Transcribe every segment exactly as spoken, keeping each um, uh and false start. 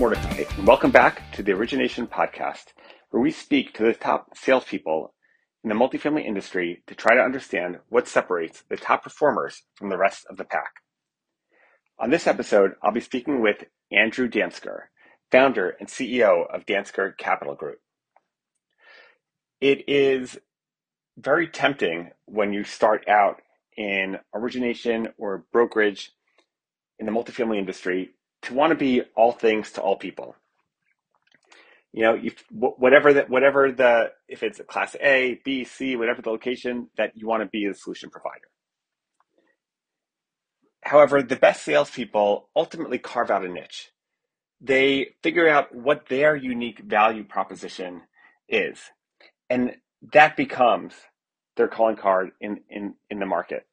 Mordecai, and welcome back to the Origination Podcast, where we speak to the top salespeople in the multifamily industry to try to understand what separates the top performers from the rest of the pack. On this episode, I'll be speaking with Andrew Dansker, founder and C E O of Dansker Capital Group. It is very tempting when you start out in origination or brokerage in the multifamily industry to want to be all things to all people. You know, if, whatever that, whatever the, if it's a class A, B, C, whatever the location, that you want to be the solution provider. However, the best salespeople ultimately carve out a niche. They figure out what their unique value proposition is, and that becomes their calling card in, in, in the market.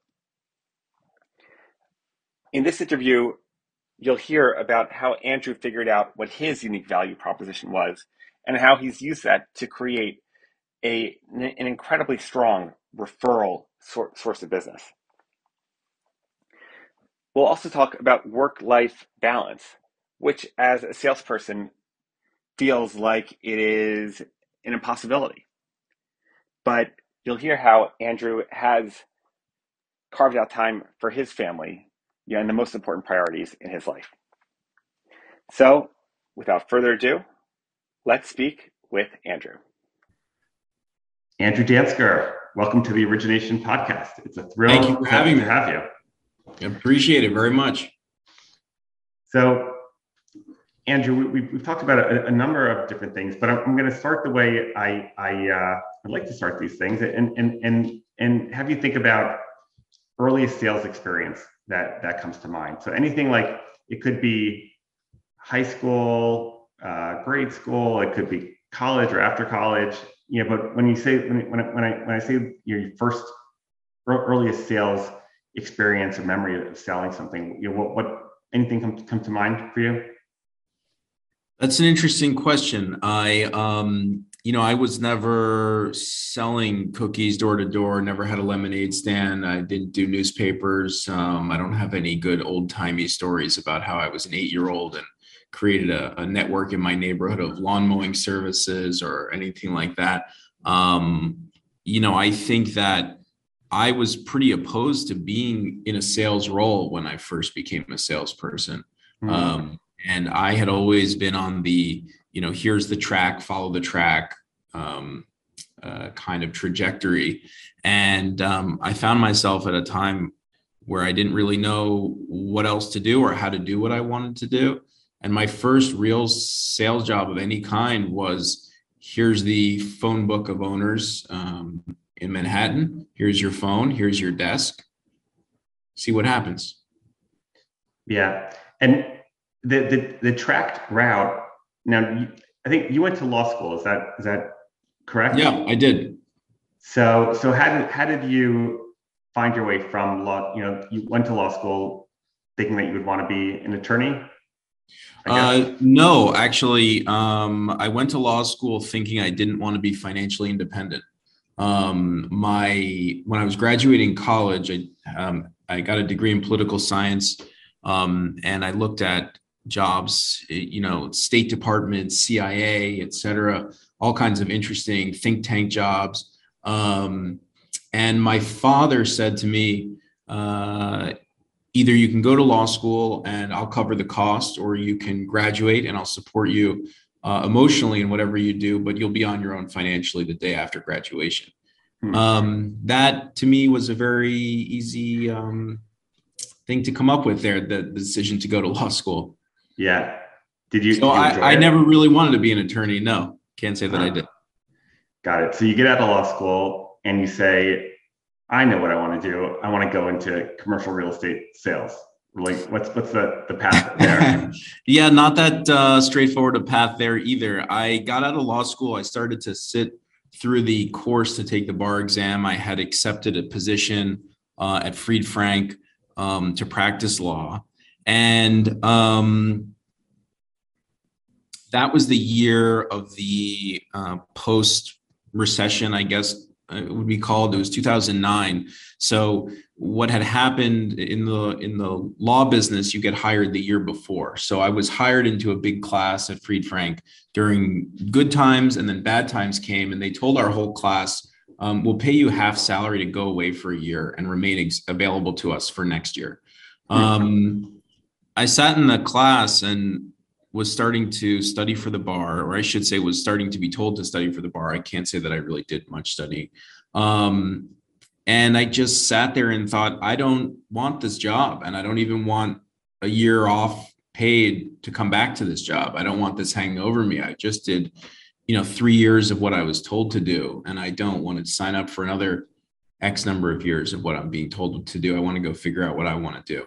In this interview, you'll hear about how Andrew figured out what his unique value proposition was and how he's used that to create a, an incredibly strong referral sor- source of business. We'll also talk about work-life balance, which as a salesperson feels like it is an impossibility. But you'll hear how Andrew has carved out time for his family, you know, and the most important priorities in his life. So without further ado, let's speak with Andrew. Andrew Dansker, welcome to the Origination Podcast. It's a thrill Thank you for having to me. have you. I appreciate it very much. So Andrew, we, we've talked about a, a number of different things, but I'm, I'm going to start the way I, I uh, I'd like to start these things, and and and and have you think about earliest sales experience that that comes to mind. So anything like, it could be high school, uh, grade school, it could be college or after college. You know, but when you say when when I when I, when I say your first earliest sales experience or memory of selling something, you know, what what anything come come to mind for you? That's an interesting question. I, um, you know, I was never selling cookies door to door, never had a lemonade stand. I didn't do newspapers. Um, I don't have any good old timey stories about how I was an eight year old and created a, a network in my neighborhood of lawn mowing services or anything like that. Um, you know, I think that I was pretty opposed to being in a sales role when I first became a salesperson. Mm-hmm. Um, And I had always been on the, you know, here's the track, follow the track um, uh, kind of trajectory. And um, I found myself at a time where I didn't really know what else to do or how to do what I wanted to do. And my first real sales job of any kind was, here's the phone book of owners um, in Manhattan. Here's your phone. Here's your desk. See what happens. Yeah. And The, the the tracked route. Now, I think you went to law school. Is that is that correct? Yeah, I did. So so how did how did you find your way from law? You know, you went to law school thinking that you would want to be an attorney. Uh, no, actually, um, I went to law school thinking I didn't want to be financially independent. Um, my when I was graduating college, I um, I got a degree in political science, um, and I looked at jobs, you know, State Department, C I A, et cetera, all kinds of interesting think tank jobs. Um, and my father said to me, uh, either you can go to law school and I'll cover the cost, or you can graduate and I'll support you uh, emotionally in whatever you do, but you'll be on your own financially the day after graduation. Hmm. Um, that to me was a very easy um, thing to come up with there, the, the decision to go to law school. Yeah. Did you? So did you I, I never really wanted to be an attorney. No, can't say that uh, I did. Got it. So you get out of law school and you say, I know what I want to do. I want to go into commercial real estate sales. Like what's, what's the, the path there? Yeah. Not that uh, straightforward a path there either. I got out of law school. I started to sit through the course to take the bar exam. I had accepted a position uh, at Fried Frank um, to practice law. And um, that was the year of the uh, post-recession, I guess, it would be called, it was two thousand nine. So what had happened in the in the law business, you get hired the year before. So I was hired into a big class at Fried Frank during good times, and then bad times came, and they told our whole class, um, we'll pay you half salary to go away for a year and remain ex- available to us for next year. Um, I sat in the class and was starting to study for the bar, or I should say was starting to be told to study for the bar. I can't say that I really did much study. Um, and I just sat there and thought, I don't want this job. And I don't even want a year off paid to come back to this job. I don't want this hanging over me. I just did, you know, three years of what I was told to do. And I don't want to sign up for another X number of years of what I'm being told to do. I want to go figure out what I want to do.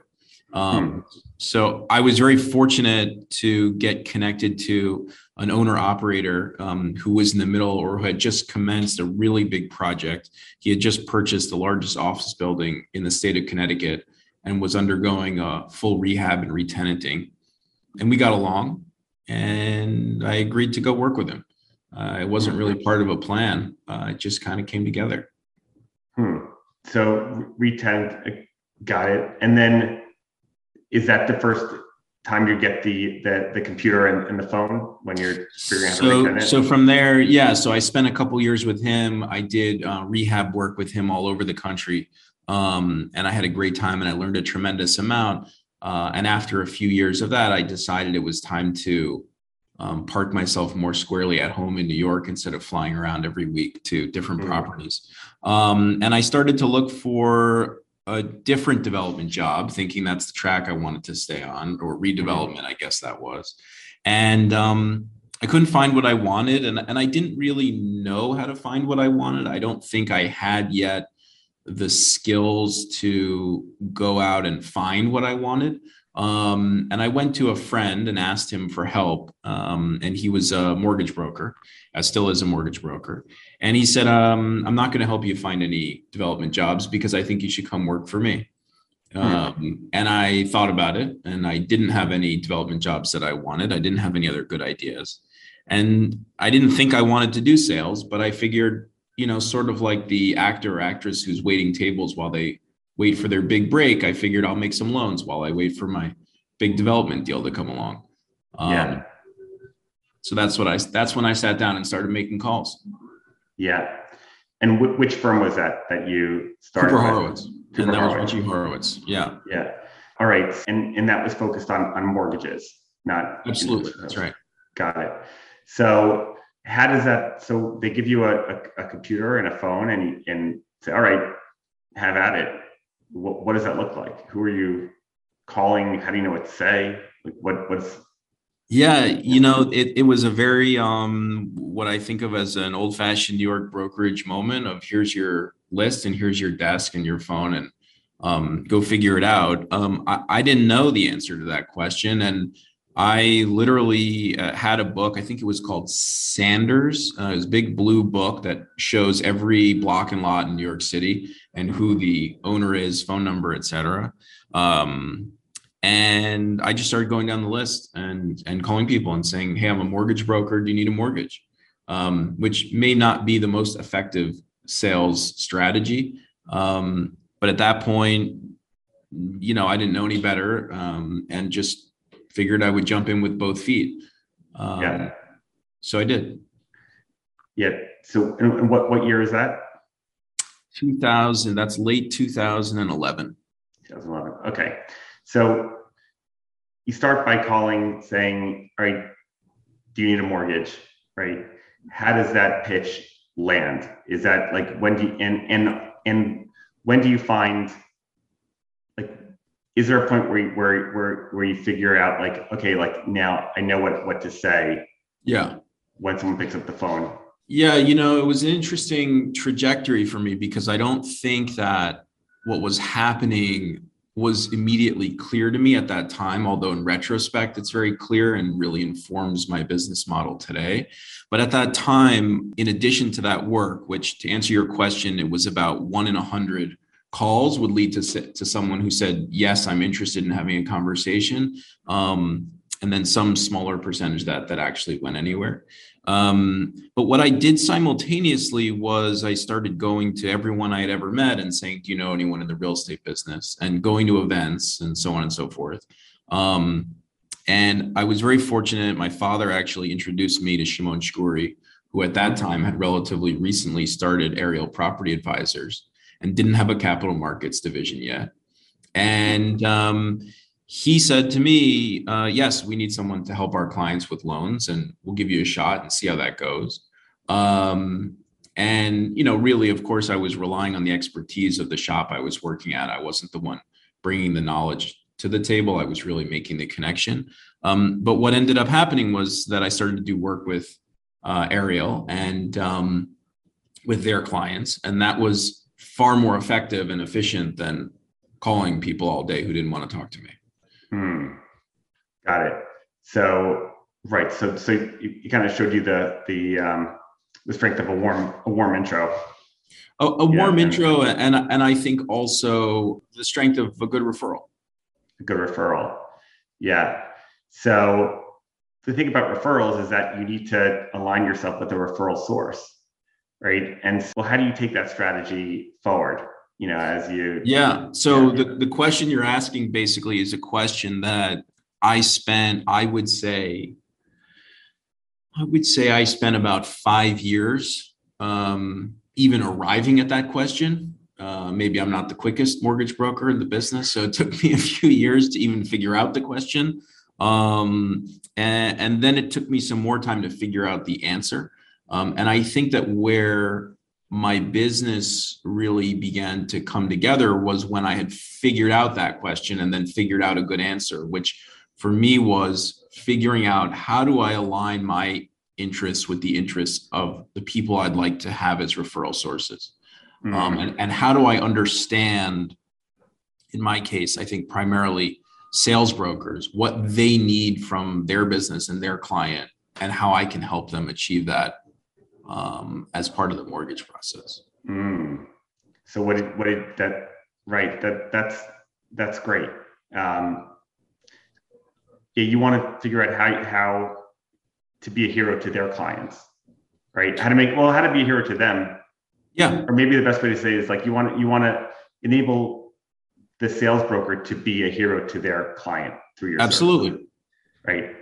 Um, so I was very fortunate to get connected to an owner operator, um, who was in the middle or who had just commenced a really big project. He had just purchased the largest office building in the state of Connecticut and was undergoing a full rehab and retenanting. And we got along and I agreed to go work with him. Uh, it wasn't really part of a plan. Uh, it just kind of came together. Hmm. So retent, got it. And then is that the first time you get the the, the computer and, and the phone when you're figuring out so, how to return it? So from there, yeah. So I spent a couple years with him. I did uh, rehab work with him all over the country. Um, and I had a great time and I learned a tremendous amount. Uh, and after a few years of that, I decided it was time to um, park myself more squarely at home in New York instead of flying around every week to different mm-hmm. properties. Um, and I started to look for a different development job, thinking that's the track I wanted to stay on, or redevelopment, I guess that was. And um, I couldn't find what I wanted. And, and I didn't really know how to find what I wanted. I don't think I had yet the skills to go out and find what I wanted. Um, and I went to a friend and asked him for help. Um, and he was a mortgage broker, uh, still is a mortgage broker. And he said, um, I'm not going to help you find any development jobs because I think you should come work for me. Um, and I thought about it and I didn't have any development jobs that I wanted. I didn't have any other good ideas. And I didn't think I wanted to do sales, but I figured, you know, sort of like the actor or actress who's waiting tables while they wait for their big break, I figured I'll make some loans while I wait for my big development deal to come along. Um, yeah. So that's what I, that's when I sat down and started making calls. Yeah. And w- which firm was that, that you started? Cooper Horowitz. Cooper and that Horowitz. was Richie Horowitz. Yeah. Yeah. All right. And, and that was focused on, on mortgages, not. Absolutely. That's right. Got it. So how does that, so they give you a, a, a computer and a phone and, and say, all right, have at it. What, what does that look like? Who are you calling? How do you know what to say? Like what, what's? Yeah, you know, it, it was a very, um, what I think of as an old fashioned New York brokerage moment of here's your list and here's your desk and your phone and um, go figure it out. Um, I, I didn't know the answer to that question. And I literally uh, had a book, I think it was called Sanders, uh, it was a big blue book that shows every block and lot in New York City and who the owner is, phone number, et cetera. Um, and I just started going down the list and, and calling people and saying, hey, I'm a mortgage broker, do you need a mortgage? Um, which may not be the most effective sales strategy. Um, but at that point, you know, I didn't know any better um, and just figured I would jump in with both feet. Um, yeah. So I did. Yeah. So and what, what year is that? two thousand, that's late two thousand eleven. two thousand eleven, okay. So you start by calling, saying, all right, do you need a mortgage, right? How does that pitch land? Is that like, when do you, and, and, and when do you find, is there a point where you, where, where, where you figure out like, okay, like now I know what, what to say. Yeah. When someone picks up the phone. Yeah. You know, it was an interesting trajectory for me because I don't think that what was happening was immediately clear to me at that time. Although in retrospect, it's very clear and really informs my business model today. But at that time, in addition to that work, which to answer your question, it was about one in a hundred calls would lead to to someone who said, yes, I'm interested in having a conversation. Um, and then some smaller percentage that that actually went anywhere. Um, but what I did simultaneously was I started going to everyone I had ever met and saying, do you know anyone in the real estate business, and going to events and so on and so forth. Um, and I was very fortunate. My father actually introduced me to Shimon Shkuri, who at that time had relatively recently started Ariel Property Advisors and didn't have a capital markets division yet. And um, he said to me, uh, yes, we need someone to help our clients with loans, and we'll give you a shot and see how that goes. Um, and, you know, really, of course, I was relying on the expertise of the shop I was working at. I wasn't the one bringing the knowledge to the table. I was really making the connection. Um, but what ended up happening was that I started to do work with uh, Ariel and um, with their clients. And that was far more effective and efficient than calling people all day who didn't want to talk to me. Hmm. Got it. So, right. So, so you, you kind of showed you the, the, um, the strength of a warm, a warm intro, a, a warm know, intro. And, and, and I think also the strength of a good referral, a good referral. Yeah. So the thing about referrals is that you need to align yourself with the referral source. Right. And so how do you take that strategy forward? You know, as you. Yeah. So yeah. The, the question you're asking basically is a question that I spent, I would say, I would say I spent about five years um, even arriving at that question. Uh, maybe I'm not the quickest mortgage broker in the business, so it took me a few years to even figure out the question. Um, and, and then it took me some more time to figure out the answer. Um, and I think that where my business really began to come together was when I had figured out that question and then figured out a good answer, which for me was figuring out how do I align my interests with the interests of the people I'd like to have as referral sources. Mm-hmm. Um, and, and how do I understand, in my case, I think primarily sales brokers, what they need from their business and their client and how I can help them achieve that um, as part of the mortgage process. Mm. So what did, what did that, right. That that's, that's great. Um, yeah, you want to figure out how, how to be a hero to their clients, right? How to make, well, how to be a hero to them. Yeah. Or maybe the best way to say it is like, you want to, you want to enable the sales broker to be a hero to their client through your Absolutely. Service, right.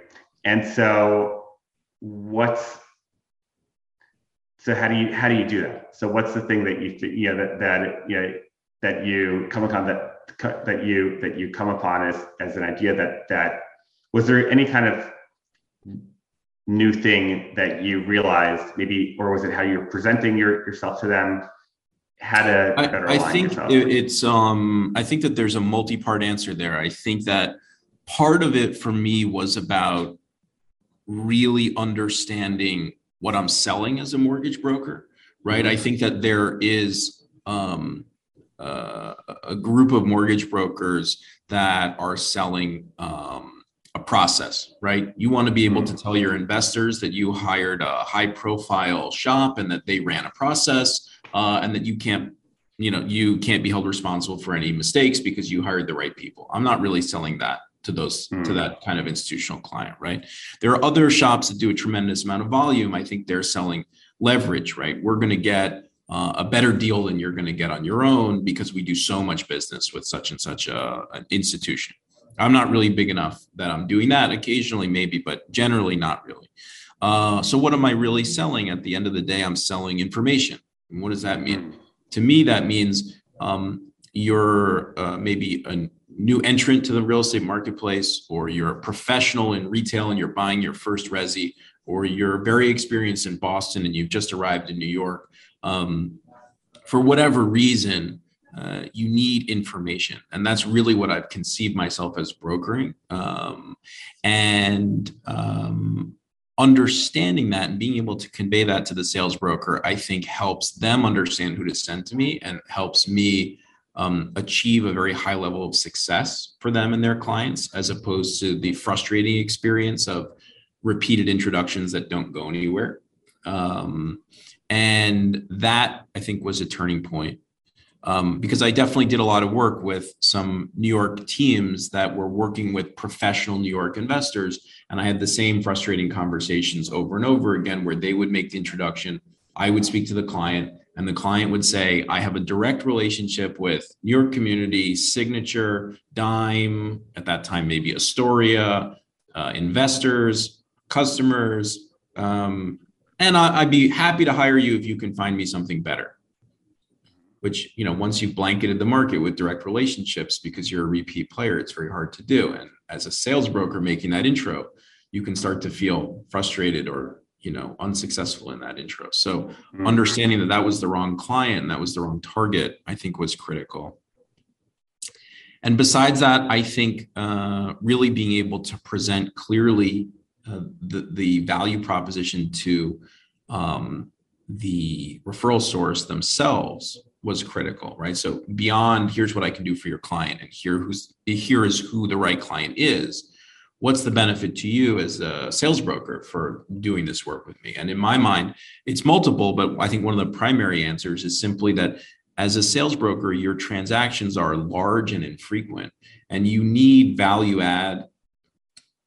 And so what's, So how do you how do you do that? So what's the thing that you you know that that you know, that you come upon that that you that you come upon as as an idea that that was there any kind of new thing that you realized maybe, or was it how you're presenting your, yourself to them? How to better I, align I think yourself? It's um I think that there's a multi-part answer there. I think that part of it for me was about really understanding what I'm selling as a mortgage broker, right? I think that there is um, uh, a group of mortgage brokers that are selling um, a process, right? You want to be able to tell your investors that you hired a high profile shop and that they ran a process uh, and that you can't, you know, you can't be held responsible for any mistakes because you hired the right people. I'm not really selling that to those, mm. to that kind of institutional client, right? There are other shops that do a tremendous amount of volume. I think they're selling leverage, right? We're going to get uh, a better deal than you're going to get on your own because we do so much business with such and such a, an institution. I'm not really big enough that I'm doing that occasionally, maybe, but generally not really. Uh, so what am I really selling? At the end of the day, I'm selling information. And what does that mean? To me, that means um, you're uh, maybe an new entrant to the real estate marketplace, or you're a professional in retail and you're buying your first resi, or you're very experienced in Boston and you've just arrived in New York. Um, for whatever reason, uh, you need information. And that's really what I've conceived myself as brokering. Um, and um, understanding that and being able to convey that to the sales broker, I think helps them understand who to send to me and helps me Um, achieve a very high level of success for them and their clients, as opposed to the frustrating experience of repeated introductions that don't go anywhere. Um, and that, I think, was a turning point. um, because I definitely did a lot of work with some New York teams that were working with professional New York investors. And I had the same frustrating conversations over and over again, where they would make the introduction. I would speak to the client, and the client would say, I have a direct relationship with New York Community, Signature, Dime, at that time, maybe Astoria, uh, investors, customers. Um, and I, I'd be happy to hire you if you can find me something better. Which, you know, once you've blanketed the market with direct relationships, because you're a repeat player, it's very hard to do. And as a sales broker making that intro, you can start to feel frustrated or, you know, unsuccessful in that intro. So understanding that that was the wrong client and that was the wrong target, I think, was critical. And besides that, I think uh, really being able to present clearly uh, the, the value proposition to um, the referral source themselves was critical, right? So beyond here's what I can do for your client, and here who's here is who the right client is. What's the benefit to you as a sales broker for doing this work with me? And in my mind, it's multiple, but I think one of the primary answers is simply that as a sales broker, your transactions are large and infrequent, and you need value add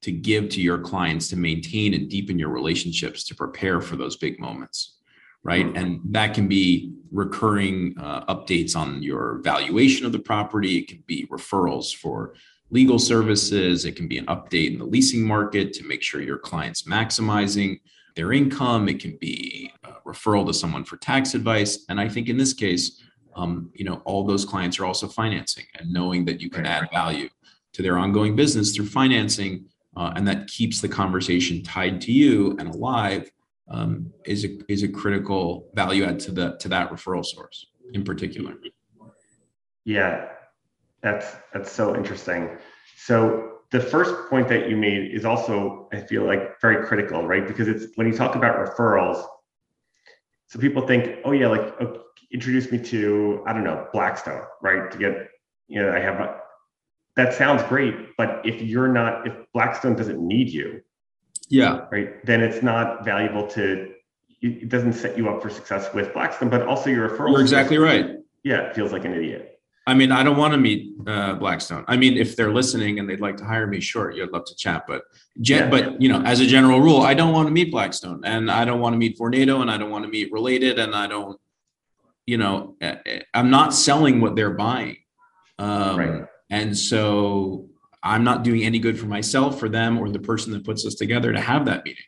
to give to your clients to maintain and deepen your relationships, to prepare for those big moments, right? And that can be recurring uh, updates on your valuation of the property. It can be referrals for legal services. It can be an update in the leasing market to make sure your client's maximizing their income. It can be a referral to someone for tax advice. And I think in this case, um, you know, all those clients are also financing, and knowing that you can add value to their ongoing business through financing, uh, and that keeps the conversation tied to you and alive, um, is a is a critical value add to the to that referral source in particular. Yeah. That's that's so interesting. So the first point that you made is also, I feel like, very critical, right? Because it's when you talk about referrals, so people think, oh yeah, like oh, introduce me to, I don't know, Blackstone, right? To get, you know, I have a, that sounds great, but if you're not, if Blackstone doesn't need you, yeah, right, then it's not valuable to, it doesn't set you up for success with Blackstone, but also your referrals. You're exactly right. Yeah, it feels like an idiot. I mean, I don't want to meet uh, Blackstone. I mean, if they're listening and they'd like to hire me, sure, you'd love to chat. But, gen- yeah. but you know, as a general rule, I don't want to meet Blackstone, and I don't want to meet Vornado, and I don't want to meet Related, and I don't, you know, I'm not selling what they're buying. Um, right. And so I'm not doing any good for myself, for them, or the person that puts us together to have that meeting.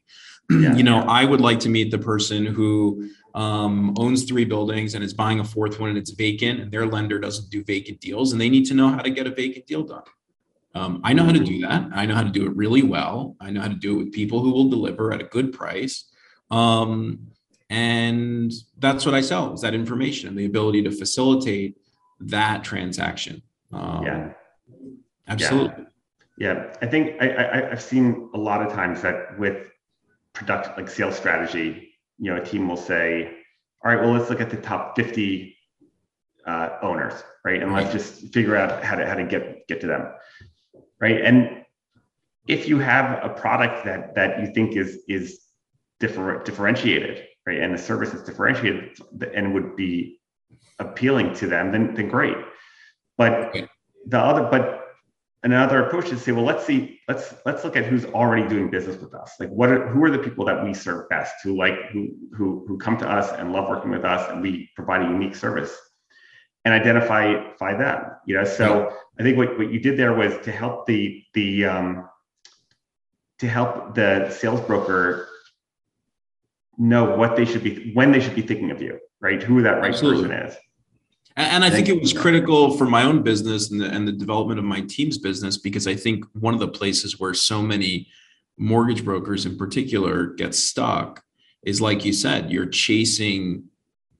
Yeah. You know, I would like to meet the person who um, owns three buildings and is buying a fourth one, and it's vacant, and their lender doesn't do vacant deals, and they need to know how to get a vacant deal done. Um, I know how to do that. I know how to do it really well. I know how to do it with people who will deliver at a good price. Um, and that's what I sell, is that information and the ability to facilitate that transaction. Um, yeah. Absolutely. Yeah. yeah. I think I, I, I've seen a lot of times that with product, like sales strategy, you know, a team will say, all right, well, let's look at the top fifty uh, owners, right? And let's just figure out how to how to get, get to them, right? And if you have a product that that you think is is different, differentiated, right, and the service is differentiated and would be appealing to them, then then great. But okay. the other, but another approach is to say, well, let's see, let's let's look at who's already doing business with us. Like, what are, who are the people that we serve best, who like who who who come to us and love working with us, and we provide a unique service, and identify by them. You know, so yeah. I think what, what you did there was to help the the um, to help the sales broker know what they should be, when they should be thinking of you, right? Who that right Absolutely. person is. And I think it was critical for my own business and the, and the development of my team's business, because I think one of the places where so many mortgage brokers in particular get stuck is, like you said, you're chasing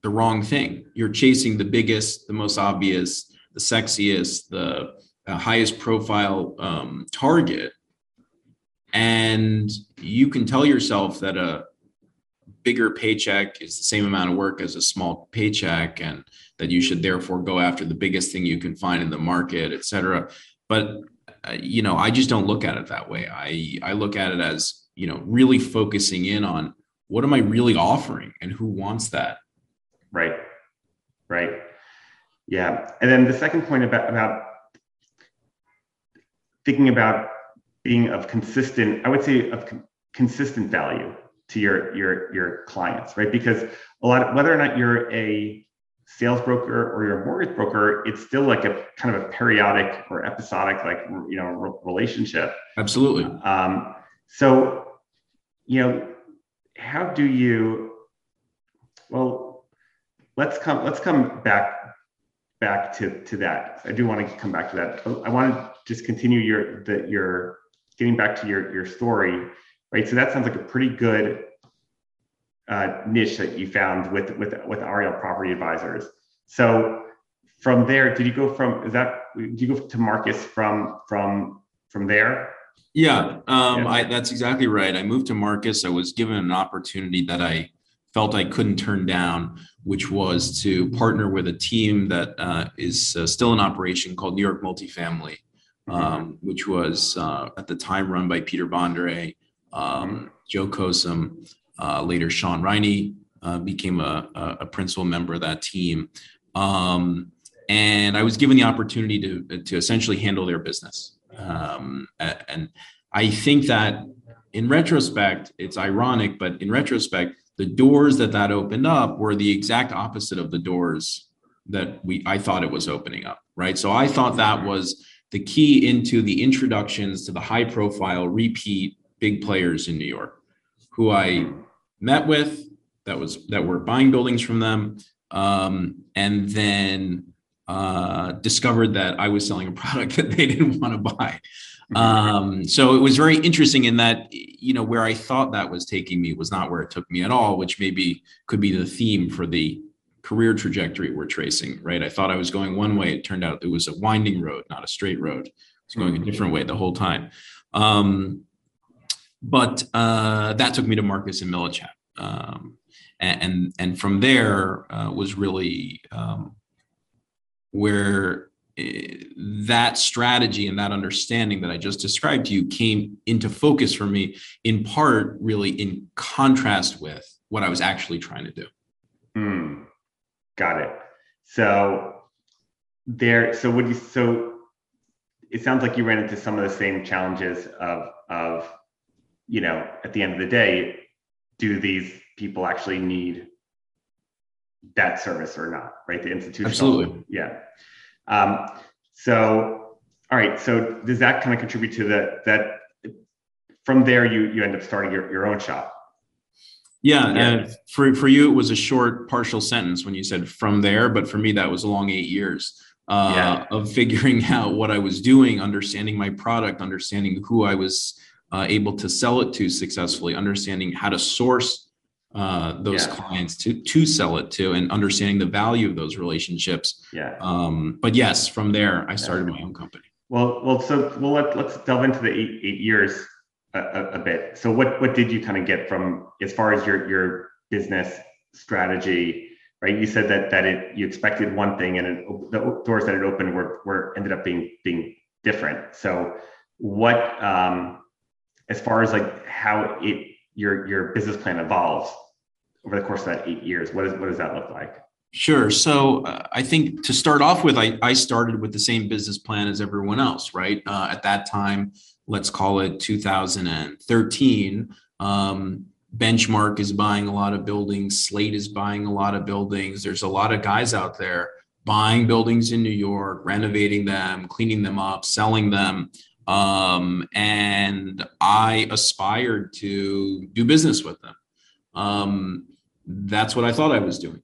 the wrong thing. You're chasing the biggest, the most obvious, the sexiest, the highest profile um, target. And you can tell yourself that a bigger paycheck is the same amount of work as a small paycheck, and that you should therefore go after the biggest thing you can find in the market, et cetera. But, uh, you know, I just don't look at it that way. I, I look at it as, you know, really focusing in on what am I really offering and who wants that? Right. Right. Yeah. And then the second point about, about thinking about being of consistent, I would say of con- consistent value to your, your, your clients, right? Because a lot of, whether or not you're a sales broker or you're a mortgage broker, it's still like a kind of a periodic or episodic, like, you know, re- relationship. Absolutely. Um, so, you know, how do you, well, let's come, let's come back back to, to that. I do want to come back to that. I want to just continue your, the, your getting back to your, your story, right? So that sounds like a pretty good uh, niche that you found with, with, with Ariel Property Advisors. So from there, did you go from, is that, did you go to Marcus from, from, from there? Yeah, um, yeah. I, that's exactly right. I moved to Marcus. I was given an opportunity that I felt I couldn't turn down, which was to partner with a team that uh, is uh, still in operation called New York Multifamily, um, mm-hmm. which was uh, at the time run by Peter Bondre, um, mm-hmm. Joe Cosum, uh, later Sean Riney uh, became a, a principal member of that team. Um, and I was given the opportunity to, to essentially handle their business. Um, and I think that in retrospect, it's ironic, but in retrospect, the doors that that opened up were the exact opposite of the doors that we I thought it was opening up, right? So I thought that was the key into the introductions to the high profile, repeat big players in New York, who I met with, that was that were buying buildings from them, um, and then uh, discovered that I was selling a product that they didn't want to buy. Um, so it was very interesting in that, you know, where I thought that was taking me was not where it took me at all, which maybe could be the theme for the career trajectory we're tracing, right? I thought I was going one way. It turned out it was a winding road, not a straight road. It's going a different way the whole time. Um, but, uh, that took me to Marcus and Millichap. Um, and, and, and from there, uh, was really, um, where that strategy and that understanding that I just described to you came into focus for me, in part, really in contrast with what I was actually trying to do. Mm, got it. So there, so would you, so it sounds like you ran into some of the same challenges of, of, you know, at the end of the day, do these people actually need that service or not, right? The institutional. Absolutely. Yeah. Um, so, all right. So does that kind of contribute to the, that from there you, you end up starting your, your own shop? Yeah. And uh, for, for you, it was a short partial sentence when you said from there, but for me, that was a long eight years, uh, yeah. of figuring out what I was doing, understanding my product, understanding who I was uh, able to sell it to successfully, understanding how to source Uh, those yeah. clients to to sell it to, and understanding the value of those relationships. Yeah. Um, but yes, from there I started yeah. my own company. Well, well, so well, let, let's delve into the eight, eight years a, a, a bit. So what what did you kind of get from as far as your your business strategy? Right, you said that that it you expected one thing, and it, the doors that it opened were were ended up being being different. So what um, as far as like how it your your business plan evolves over the course of that eight years? What, is, what does that look like? Sure. So uh, I think to start off with, I, I started with the same business plan as everyone else, right? Uh, at that time, let's call it two thousand thirteen, um, Benchmark is buying a lot of buildings, Slate is buying a lot of buildings. There's a lot of guys out there buying buildings in New York, renovating them, cleaning them up, selling them. Um, and I aspired to do business with them. Um, that's what I thought I was doing.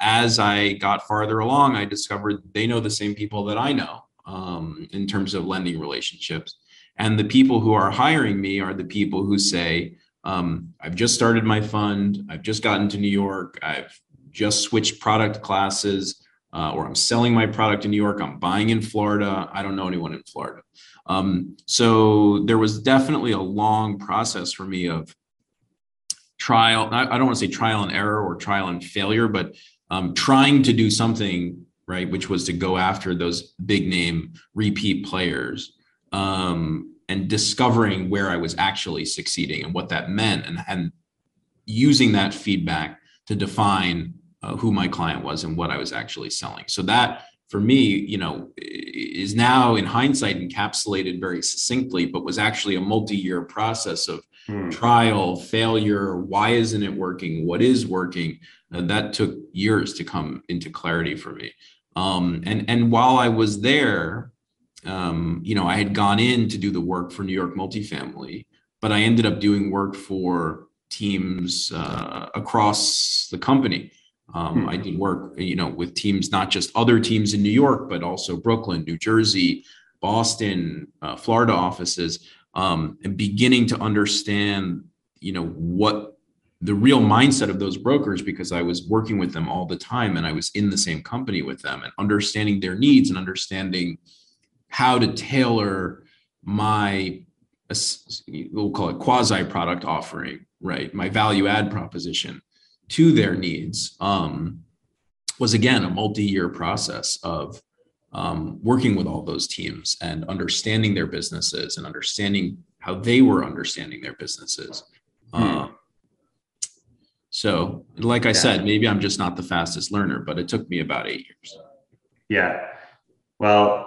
As I got farther along, I discovered they know the same people that I know, um, in terms of lending relationships. And the people who are hiring me are the people who say, um, I've just started my fund. I've just gotten to New York. I've just switched product classes, uh, or I'm selling my product in New York. I'm buying in Florida. I don't know anyone in Florida. Um, so there was definitely a long process for me of trial. I, I don't want to say trial and error or trial and failure, but um, trying to do something, right, which was to go after those big name repeat players, um, and discovering where I was actually succeeding and what that meant, and, and using that feedback to define uh, who my client was and what I was actually selling. So that, for me, you know, is now in hindsight encapsulated very succinctly, but was actually a multi-year process of mm. trial, failure. Why isn't it working? What is working? And that took years to come into clarity for me. Um, and, and while I was there, um, you know, I had gone in to do the work for New York Multifamily, but I ended up doing work for teams uh, across the company. Um, I did work, you know, with teams, not just other teams in New York, but also Brooklyn, New Jersey, Boston, uh, Florida offices, um, and beginning to understand, you know, what the real mindset of those brokers, because I was working with them all the time and I was in the same company with them, and understanding their needs and understanding how to tailor my, we'll call it quasi product offering, right? My value add proposition to their needs, um, was again, a multi-year process of um, working with all those teams and understanding their businesses and understanding how they were understanding their businesses. Hmm. Uh, so like I yeah. said, maybe I'm just not the fastest learner, but it took me about eight years. Yeah. Well,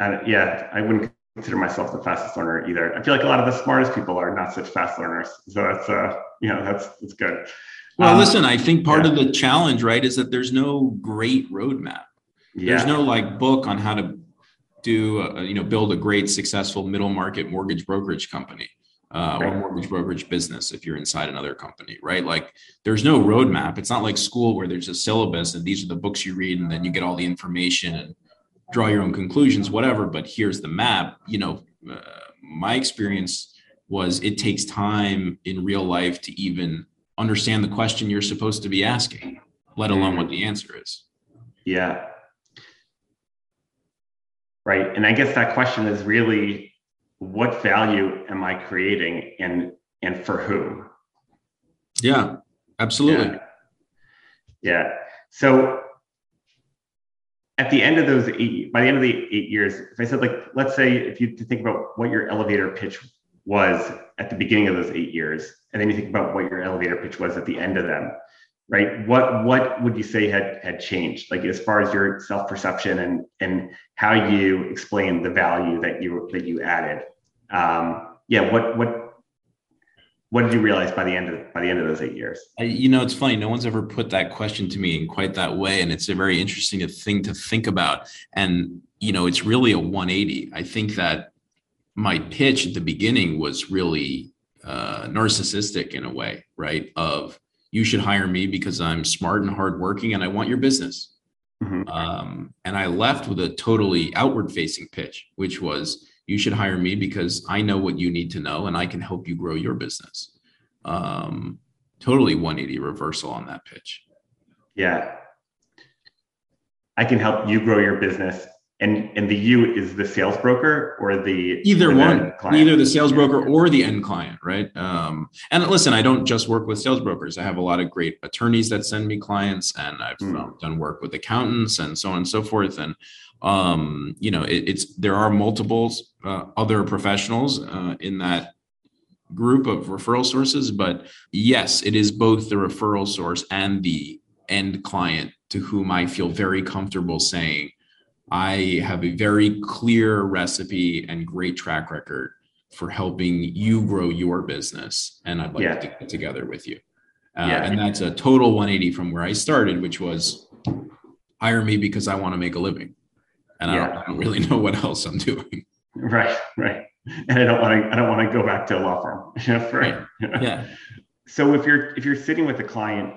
I, yeah, I wouldn't consider myself the fastest learner either. I feel like a lot of the smartest people are not such fast learners. So that's uh, you know, that's, that's good. Well, um, listen, I think part yeah. of the challenge, right, is that there's no great roadmap. Yeah. There's no like book on how to do, a, you know, build a great successful middle market mortgage brokerage company uh, right. or mortgage brokerage business if you're inside another company, right? Like there's no roadmap. It's not like school where there's a syllabus and these are the books you read and then you get all the information and draw your own conclusions, whatever, but here's the map. You know, uh, my experience was it takes time in real life to even understand the question you're supposed to be asking, let alone what the answer is. Yeah. Right. And I guess that question is really, what value am I creating and, and for whom? Yeah, absolutely. Yeah. yeah. So at the end of those eight, by the end of the eight years, if I said like, let's say if you think about what your elevator pitch was at the beginning of those eight years, and then you think about what your elevator pitch was at the end of them, right? What what would you say had had changed, like as far as your self-perception and and how you explain the value that you that you added? Um, yeah, what what what did you realize by the end of by the end of those eight years? You know, it's funny. No one's ever put that question to me in quite that way, and it's a very interesting thing to think about. And you know, it's really a one eighty. I think that my pitch at the beginning was really uh, narcissistic in a way, right? Of you should hire me because I'm smart and hardworking, and I want your business. Mm-hmm. Um, and I left with a totally outward-facing pitch, which was, you should hire me because I know what you need to know and I can help you grow your business. Um, totally one eighty reversal on that pitch. Yeah. I can help you grow your business. And and the you is the sales broker or the either or one, the either the sales broker or the end client, right? Um, and listen, I don't just work with sales brokers. I have a lot of great attorneys that send me clients, and I've mm. um, done work with accountants and so on and so forth. And um, you know, it, it's there are multiple uh, other professionals uh, in that group of referral sources, but yes, it is both the referral source and the end client to whom I feel very comfortable saying, I have a very clear recipe and great track record for helping you grow your business, and I'd like yeah. to get together with you. Uh, yeah. And that's a total one eighty from where I started, which was hire me because I want to make a living, and yeah. I, don't, I don't really know what else I'm doing. Right, right. And I don't want to. I don't want to go back to a law firm. You know, for, right. You know. Yeah. So if you're if you're sitting with a client,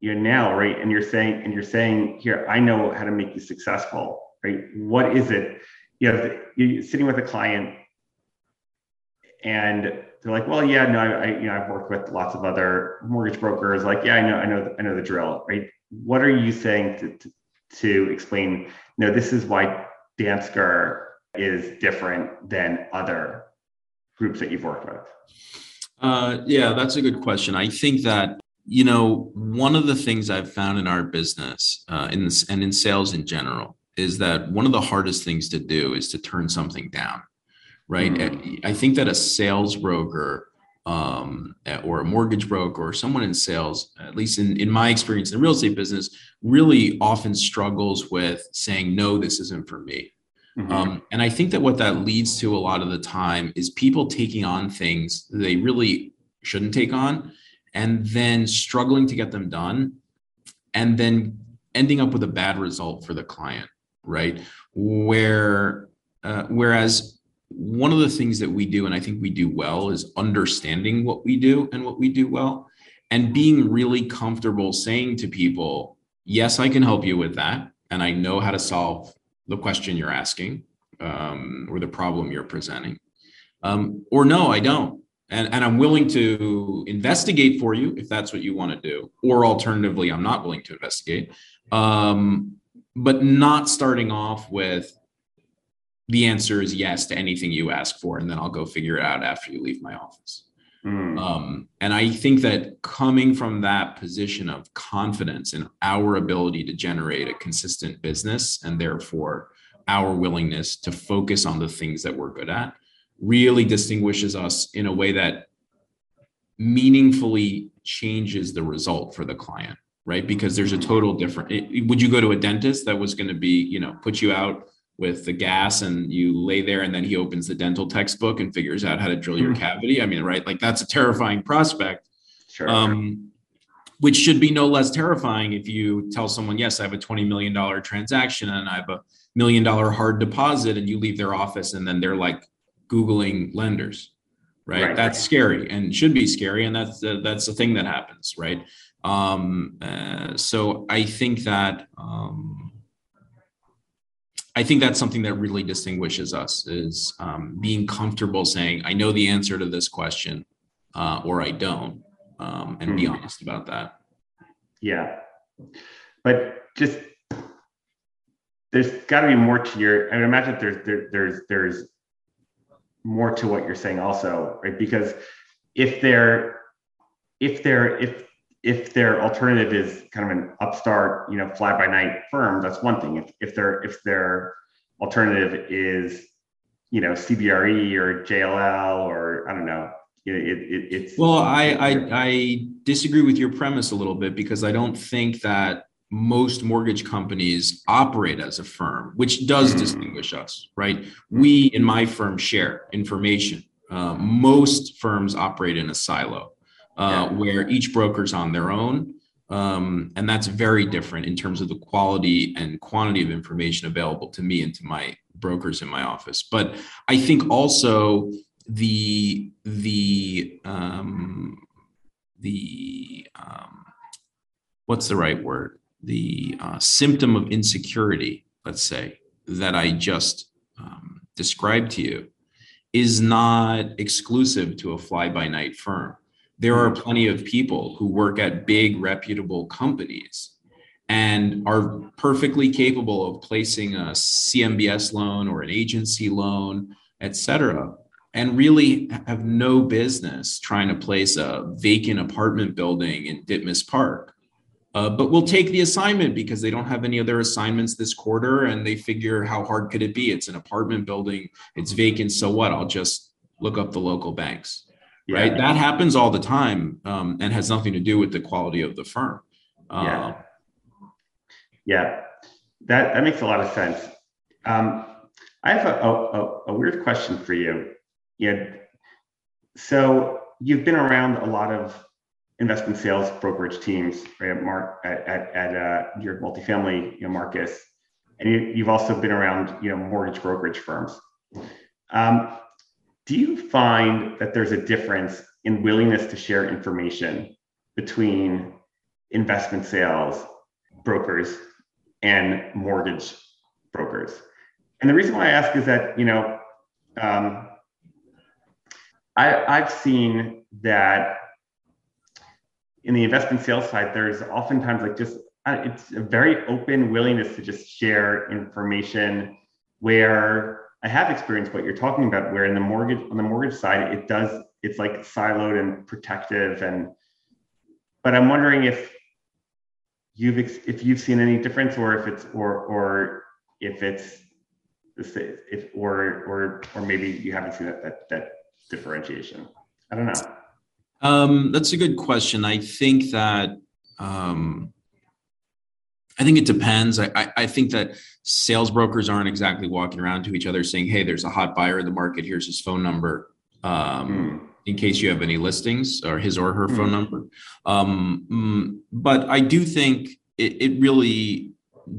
you're now, right, and you're saying, and you're saying, here, I know how to make you successful, right? What is it? You know, you're sitting with a client, and they're like, well, yeah, no, I, I, you know, I've worked with lots of other mortgage brokers. Like, yeah, I know, I know, I know the drill, right? What are you saying to to, to explain? No, this is why Dansker is different than other groups that you've worked with. Uh, yeah, that's a good question. I think that, you know, one of the things I've found in our business uh, in this, and in sales in general is that one of the hardest things to do is to turn something down, right? Mm-hmm. I think that a sales broker um, or a mortgage broker or someone in sales, at least in, in my experience in the real estate business, really often struggles with saying, no, this isn't for me. Mm-hmm. Um, and I think that what that leads to a lot of the time is people taking on things they really shouldn't take on and then struggling to get them done and then ending up with a bad result for the client, right? Where, uh, whereas one of the things that we do, and I think we do well, is understanding what we do and what we do well and being really comfortable saying to people, yes, I can help you with that. And I know how to solve the question you're asking, um, or the problem you're presenting, um, or no, I don't. And, and I'm willing to investigate for you if that's what you want to do, or alternatively, I'm not willing to investigate, um, but not starting off with the answer is yes to anything you ask for, and then I'll go figure it out after you leave my office. Mm. Um, and I think that coming from that position of confidence in our ability to generate a consistent business and therefore our willingness to focus on the things that we're good at really distinguishes us in a way that meaningfully changes the result for the client, right? Because there's a total different, it, would you go to a dentist that was going to be, you know, put you out with the gas and you lay there and then he opens the dental textbook and figures out how to drill your cavity. I mean, right. Like that's a terrifying prospect, sure. um, which should be no less terrifying if you tell someone, yes, I have a twenty million dollars transaction and I have a million dollar hard deposit, and you leave their office and then they're like Googling lenders, right? right. That's scary and should be scary. And that's, the, that's the thing that happens. Right. Um, uh, so I think that, um, I think that's something that really distinguishes us is um, being comfortable saying, I know the answer to this question uh, or I don't, um, and mm-hmm. be honest about that. Yeah. But just, there's gotta be more to your, I mean, imagine if there's, there, there's, there's more to what you're saying also, right? Because if they're, if they're, if, if their alternative is kind of an upstart, you know, fly by night firm, that's one thing. If if their if their alternative is, you know, C B R E or J L L or I don't know, it, it, it's. Well, I, I I disagree with your premise a little bit because I don't think that most mortgage companies operate as a firm, which does mm-hmm. distinguish us, right? We in my firm share information. Uh, most firms operate in a silo. Uh, yeah. Where each broker's on their own. Um, and that's very different in terms of the quality and quantity of information available to me and to my brokers in my office. But I think also the, the, um, the um, what's the right word? The uh, symptom of insecurity, let's say, that I just um, described to you is not exclusive to a fly-by-night firm. There are plenty of people who work at big reputable companies and are perfectly capable of placing a C M B S loan or an agency loan, et cetera, and really have no business trying to place a vacant apartment building in Ditmas Park. Uh, but we'll take the assignment because they don't have any other assignments this quarter and they figure how hard could it be? It's an apartment building, it's vacant, so what? I'll just look up the local banks. Yeah. Right. That happens all the time um, and has nothing to do with the quality of the firm. Um, yeah. yeah, that that makes a lot of sense. Um, I have a, a, a weird question for you. Yeah. So you've been around a lot of investment sales brokerage teams, right? At Mark at at, at uh, your multifamily, you know, Marcus, and you, you've also been around, you know, mortgage brokerage firms. Um, Do you find that there's a difference in willingness to share information between investment sales brokers and mortgage brokers? And the reason why I ask is that, you know, um, I, I've seen that in the investment sales side, there's oftentimes like just, it's a very open willingness to just share information where I have experienced what you're talking about, where in the mortgage on the mortgage side, it does, it's like siloed and protective. And, but I'm wondering if you've, if you've seen any difference or if it's, or, or if it's, if, or, or, or maybe you haven't seen that, that, that differentiation. I don't know. Um, that's a good question. I think that um, I think it depends. I, I, I think that sales brokers aren't exactly walking around to each other saying, "Hey, there's a hot buyer in the market. Here's his phone number. Um, mm. In case you have any listings," or his or her mm. phone number. Um, but I do think it, it really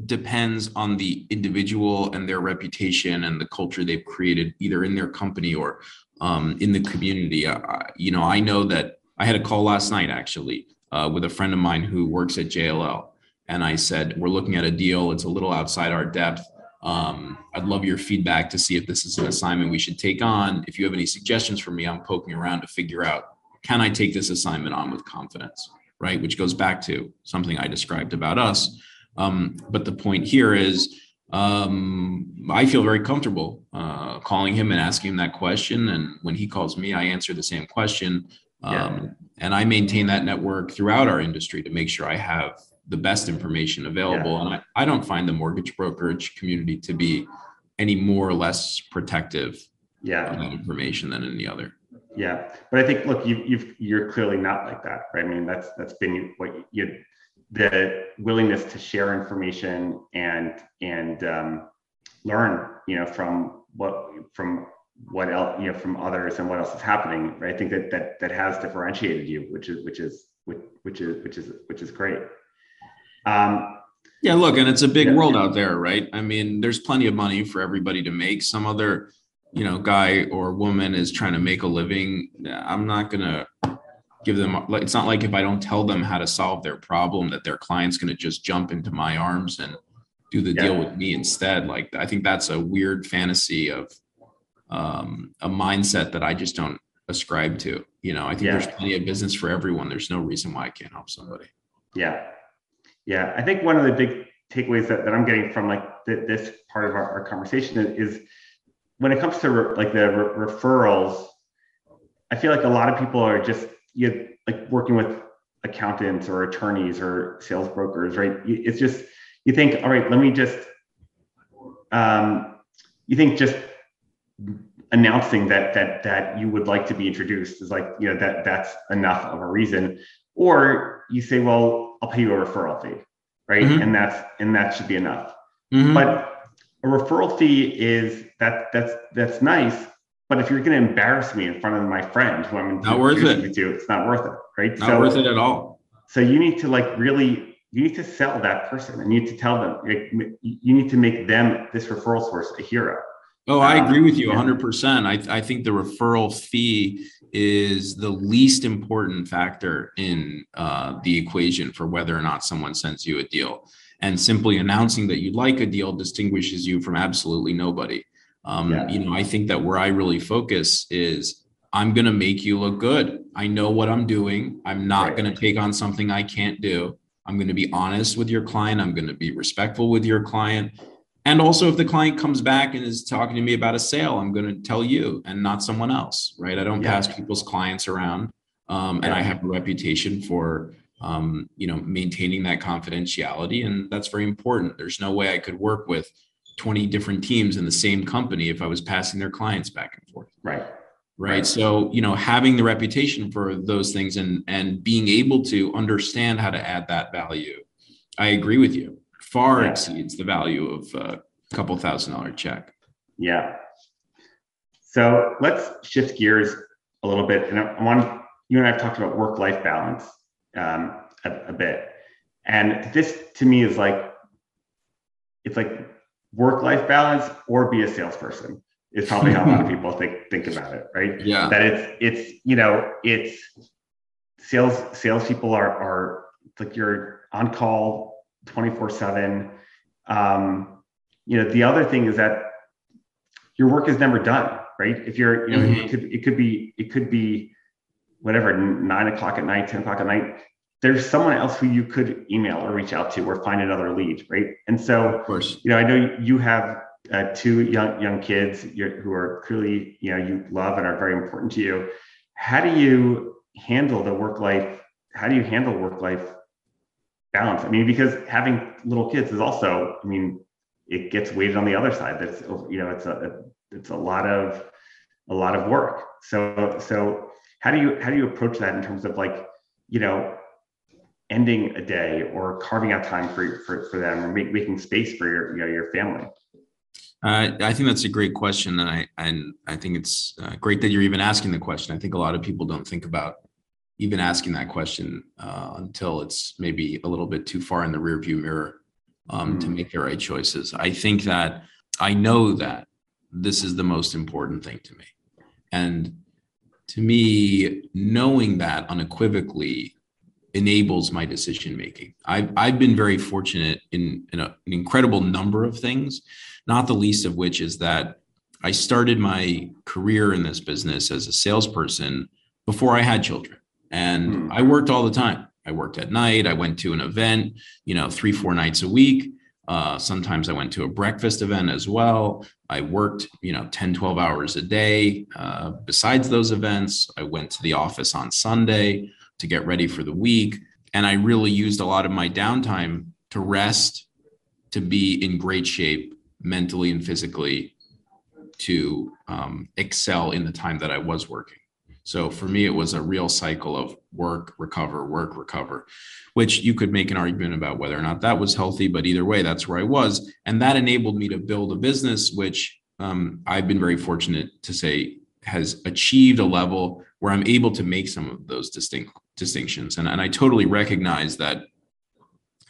depends on the individual and their reputation and the culture they've created either in their company or um, in the community. Uh, you know, I know that I had a call last night actually uh, with a friend of mine who works at J L L. And I said, "We're looking at a deal. It's a little outside our depth. Um, I'd love your feedback to see if this is an assignment we should take on. If you have any suggestions for me, I'm poking around to figure out, can I take this assignment on with confidence?" Right? Which goes back to something I described about us. Um, but the point here is, um, I feel very comfortable uh, calling him and asking him that question. And when he calls me, I answer the same question. Um, yeah. And I maintain that network throughout our industry to make sure I have the best information available. Yeah. And I, I don't find the mortgage brokerage community to be any more or less protective yeah. of that information than any other. Yeah. But I think, look, you, you've, you're clearly not like that, right? I mean, that's, that's been what you, you the willingness to share information and, and um, learn, you know, from what, from what else, you know, from others and what else is happening. Right? I think that, that, that has differentiated you, which is, which is, which is, which is, which is great. Um, yeah, look, and it's a big yeah, world yeah. out there, right? I mean, there's plenty of money for everybody to make. Some other, you know, guy or woman is trying to make a living. I'm not going to give them, it's not like if I don't tell them how to solve their problem, that their client's going to just jump into my arms and do the yeah. deal with me instead. Like, I think that's a weird fantasy of, um, a mindset that I just don't ascribe to, you know. I think yeah. there's plenty of business for everyone. There's no reason why I can't help somebody. Yeah. Yeah, I think one of the big takeaways that, that I'm getting from like th- this part of our, our conversation is, is when it comes to re- like the re- referrals, I feel like a lot of people are just you know, like working with accountants or attorneys or sales brokers, right? It's just, you think, all right, let me just, um, you think just announcing that that that you would like to be introduced is like, you know, that that's enough of a reason. Or you say, well, I'll pay you a referral fee, right? Mm-hmm. And that's, and that should be enough. Mm-hmm. But a referral fee is that that's, that's nice. But if you're going to embarrass me in front of my friend who I'm not worth it to, it's not worth it, right? Not so, worth it at all. So you need to like, really, you need to sell that person and you need to tell them, like, you need to make them, this referral source, a hero. Oh, I um, agree with you one hundred percent. I, I think the referral fee is the least important factor in uh, the equation for whether or not someone sends you a deal. And simply announcing that you like a deal distinguishes you from absolutely nobody. Um, yeah. You know, I think that where I really focus is, I'm going to make you look good. I know what I'm doing. I'm not right. going to take on something I can't do. I'm going to be honest with your client. I'm going to be respectful with your client. And also, if the client comes back and is talking to me about a sale, I'm going to tell you and not someone else, right? I don't yeah. pass people's clients around, um, and yeah. I have a reputation for, um, you know, maintaining that confidentiality, and that's very important. There's no way I could work with twenty different teams in the same company if I was passing their clients back and forth. Right. Right. right. So, you know, having the reputation for those things and and being able to understand how to add that value, I agree with you. Far yeah. exceeds the value of a couple thousand dollar check. Yeah. So let's shift gears a little bit. And I want, you and I have talked about work-life balance um, a, a bit. And this to me is like, it's like work-life balance or be a salesperson is probably how a lot of people think, think about it, right? Yeah. That it's, it's, you know, it's sales, salespeople are, are like you're on call twenty-four seven. Um, you know, the other thing is that your work is never done, right? If you're, you know, mm-hmm. it could, it could be, it could be whatever, nine o'clock at night, ten o'clock at night, there's someone else who you could email or reach out to or find another lead. Right. And so, of course, you know, I know you have uh, two young, young kids who are clearly, you know, you love and are very important to you. How do you handle the work life? How do you handle work life balance? I mean, because having little kids is also, I mean, it gets weighted on the other side. That's, you know, it's a, it's a lot of, a lot of work. So, so How do you how do you approach that in terms of like, you know, ending a day or carving out time for for, for them or make, making space for your, you know, your family? Uh, I think that's a great question. And I, and I think it's uh, great that you're even asking the question. I think a lot of people don't think about even asking that question uh, until it's maybe a little bit too far in the rearview mirror um, mm-hmm. to make the right choices. I think that I know that this is the most important thing to me. And to me, knowing that unequivocally enables my decision making. I've, I've been very fortunate in, in a, an incredible number of things, not the least of which is that I started my career in this business as a salesperson before I had children. And hmm. I worked all the time. I worked at night. I went to an event, you know, three, four nights a week. Uh, sometimes I went to a breakfast event as well. I worked, you know, ten, twelve hours a day. Uh, besides those events, I went to the office on Sunday to get ready for the week. And I really used a lot of my downtime to rest, to be in great shape mentally and physically, to um, excel in the time that I was working. So for me, it was a real cycle of work, recover, work, recover, which you could make an argument about whether or not that was healthy, but either way, that's where I was. And that enabled me to build a business, which um, I've been very fortunate to say has achieved a level where I'm able to make some of those distinct distinctions. And, and I totally recognize that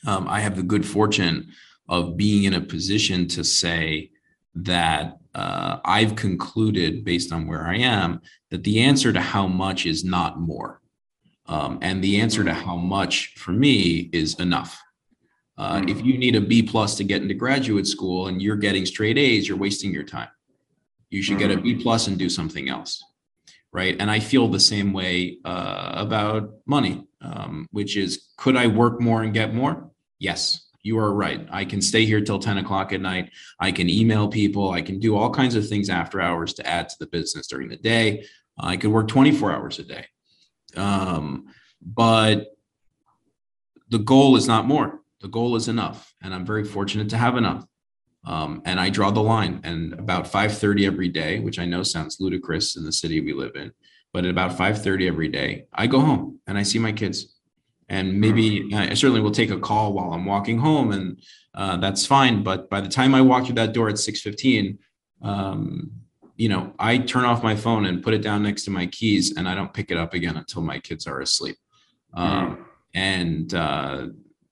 um, I have the good fortune of being in a position to say that Uh, I've concluded based on where I am that the answer to how much is not more. Um, and the answer to how much for me is enough. Uh, mm-hmm. If you need a B plus to get into graduate school and you're getting straight A's, you're wasting your time. You should mm-hmm. get a B plus and do something else. Right. And I feel the same way uh, about money, um, which is, could I work more and get more? Yes. You are right. I can stay here till ten o'clock at night. I can email people. I can do all kinds of things after hours to add to the business during the day. I could work twenty-four hours a day. Um, but the goal is not more. The goal is enough. And I'm very fortunate to have enough. Um, and I draw the line. And about five thirty every day, which I know sounds ludicrous in the city we live in, but at about five thirty every day, I go home and I see my kids. And maybe I certainly will take a call while I'm walking home, and uh, that's fine. But by the time I walk through that door at six fifteen, um, you know, I turn off my phone and put it down next to my keys, and I don't pick it up again until my kids are asleep. Um, and, uh,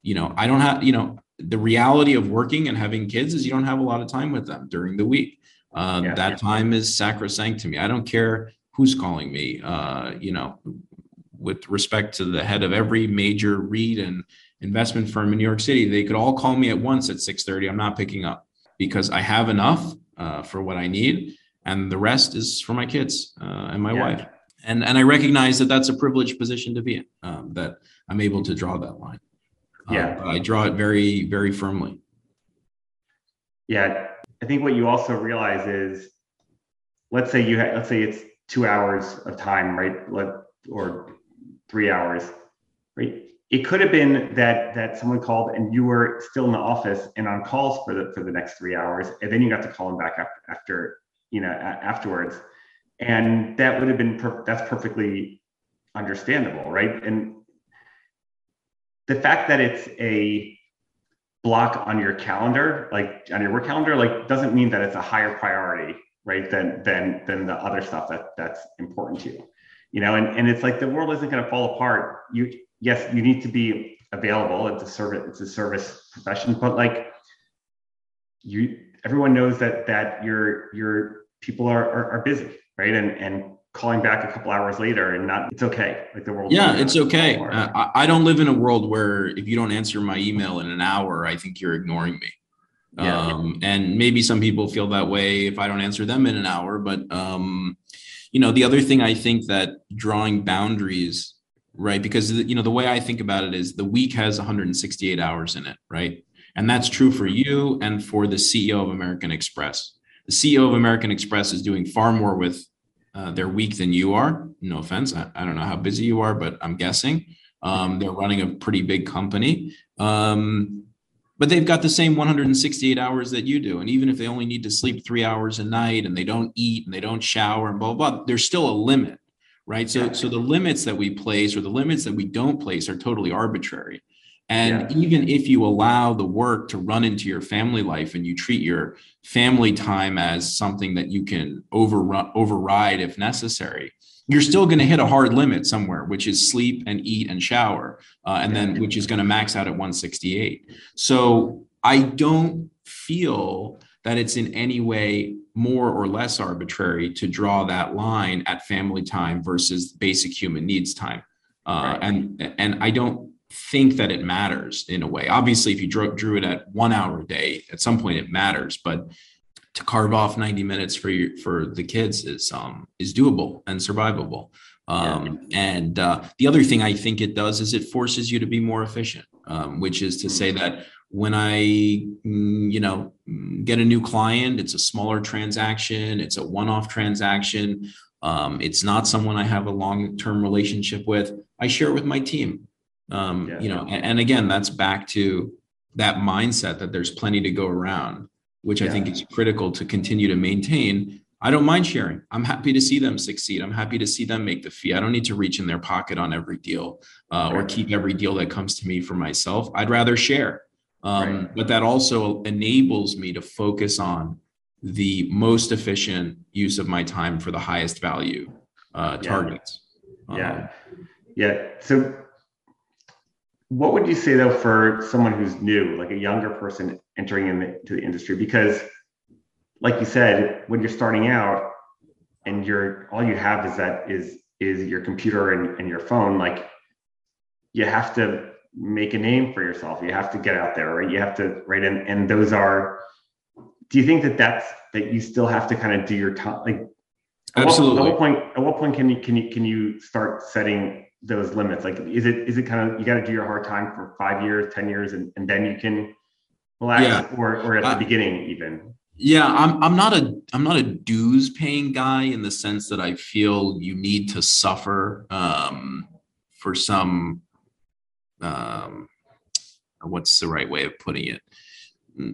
you know, I don't have, you know, the reality of working and having kids is you don't have a lot of time with them during the week. Uh, yeah, that yeah. time is sacrosanct to me. I don't care who's calling me, uh, you know, with respect to the head of every major REIT and investment firm in New York City. They could all call me at once at six thirty. I'm not picking up because I have enough uh, for what I need. And the rest is for my kids uh, and my yeah. wife. And and I recognize that that's a privileged position to be in, um, that I'm able to draw that line. Uh, yeah, but I draw it very, very firmly. Yeah. I think what you also realize is, let's say you ha- let's say it's two hours of time, right? Let or three hours, right? It could have been that that someone called and you were still in the office and on calls for the for the next three hours, and then you got to call them back after, after you know, afterwards, and that would have been per- that's perfectly understandable, right? And the fact that it's a block on your calendar, like on your work calendar, like doesn't mean that it's a higher priority, right? Than than than the other stuff that that's important to you. You know, and, and it's like the world isn't going to fall apart. You yes, you need to be available. It's a service. It's a service profession, but like you, everyone knows that that your your people are, are are busy, right? And and calling back a couple hours later and not, it's okay. Like the world. Yeah, it's okay. Uh, I, I don't live in a world where if you don't answer my email in an hour, I think you're ignoring me. Yeah. Um, and maybe some people feel that way if I don't answer them in an hour, but um. You know, the other thing I think that drawing boundaries, right? Because, you know, the way I think about it is the week has one hundred sixty-eight hours in it, right? And that's true for you and for the C E O of American Express. The C E O of American Express is doing far more with uh, their week than you are. No offense. I, I don't know how busy you are, but I'm guessing um, they're running a pretty big company. Um, but they've got the same one hundred sixty-eight hours that you do. And even if they only need to sleep three hours a night and they don't eat and they don't shower and blah, blah, blah, there's still a limit, right? So, yeah. so the limits that we place or the limits that we don't place are totally arbitrary. And yeah. even if you allow the work to run into your family life and you treat your family time as something that you can overrun, override if necessary, you're still going to hit a hard limit somewhere, which is sleep and eat and shower, uh, and then which is going to max out at one sixty-eight. So I don't feel that it's in any way more or less arbitrary to draw that line at family time versus basic human needs time. Uh, right. And and I don't think that it matters in a way. Obviously, if you drew, drew it at one hour a day, at some point it matters, but to carve off ninety minutes for your, for the kids is um is doable and survivable. Um, yeah. And uh, the other thing I think it does is it forces you to be more efficient, um, which is to say that when I, you know, get a new client, it's a smaller transaction, it's a one-off transaction. Um, it's not someone I have a long-term relationship with. I share it with my team, um, yeah. you know, and, and again, that's back to that mindset that there's plenty to go around, which yeah. I think is critical to continue to maintain. I don't mind sharing. I'm happy to see them succeed. I'm happy to see them make the fee. I don't need to reach in their pocket on every deal uh, right. or keep every deal that comes to me for myself. I'd rather share. Um, right. But that also enables me to focus on the most efficient use of my time for the highest value uh, yeah. targets. Um, yeah. Yeah. So what would you say, though, for someone who's new, like a younger person entering into the industry? Because like you said, when you're starting out and you're all you have is that is is your computer and, and your phone, like you have to make a name for yourself. You have to get out there, right? You have to, right? And, and those are, do you think that that's, that you still have to kind of do your time? Like, absolutely. At what, at what point, at what point can you, can you, can you start setting those limits? Like, is it, is it kind of, you got to do your hard time for five years, ten years, and, and then you can relax yeah. or, or at the I, beginning even? Yeah, I'm I'm not a I'm not a dues paying guy in the sense that I feel you need to suffer um, for some um, what's the right way of putting it?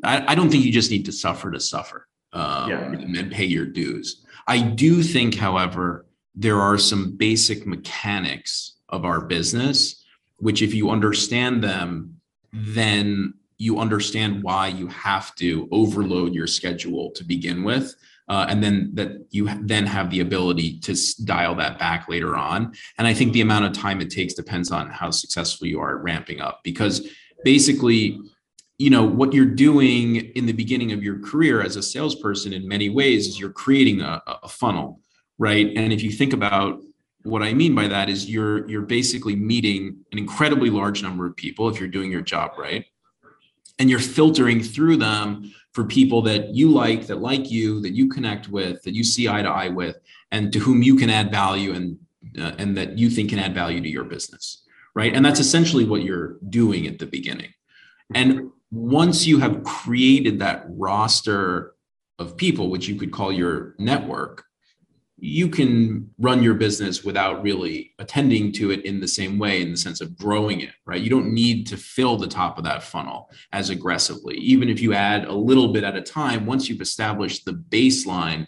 I, I don't think you just need to suffer to suffer um, yeah. and, and pay your dues. I do think, however, there are some basic mechanics of our business, which if you understand them, then you understand why you have to overload your schedule to begin with, uh, and then that you then have the ability to dial that back later on. And I think the amount of time it takes depends on how successful you are at ramping up, because basically, you know, what you're doing in the beginning of your career as a salesperson in many ways is you're creating a, a funnel, right? And if you think about what I mean by that is you're you're basically meeting an incredibly large number of people if you're doing your job right. And you're filtering through them for people that you like, that like you, that you connect with, that you see eye to eye with, and to whom you can add value and uh, and that you think can add value to your business, right? And that's essentially what you're doing at the beginning. And once you have created that roster of people, which you could call your network, you can run your business without really attending to it in the same way, in the sense of growing it, right? You don't need to fill the top of that funnel as aggressively. Even if you add a little bit at a time, once you've established the baseline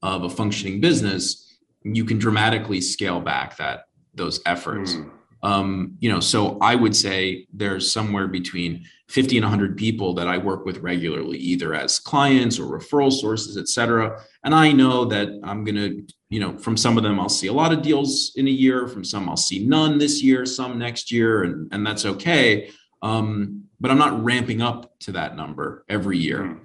of a functioning business, you can dramatically scale back that those efforts. Mm. Um, you know, so I would say there's somewhere between fifty and one hundred people that I work with regularly, either as clients or referral sources, et cetera. And I know that I'm going to, you know, from some of them, I'll see a lot of deals in a year, from some I'll see none this year, some next year, and, and that's okay. Um, but I'm not ramping up to that number every year.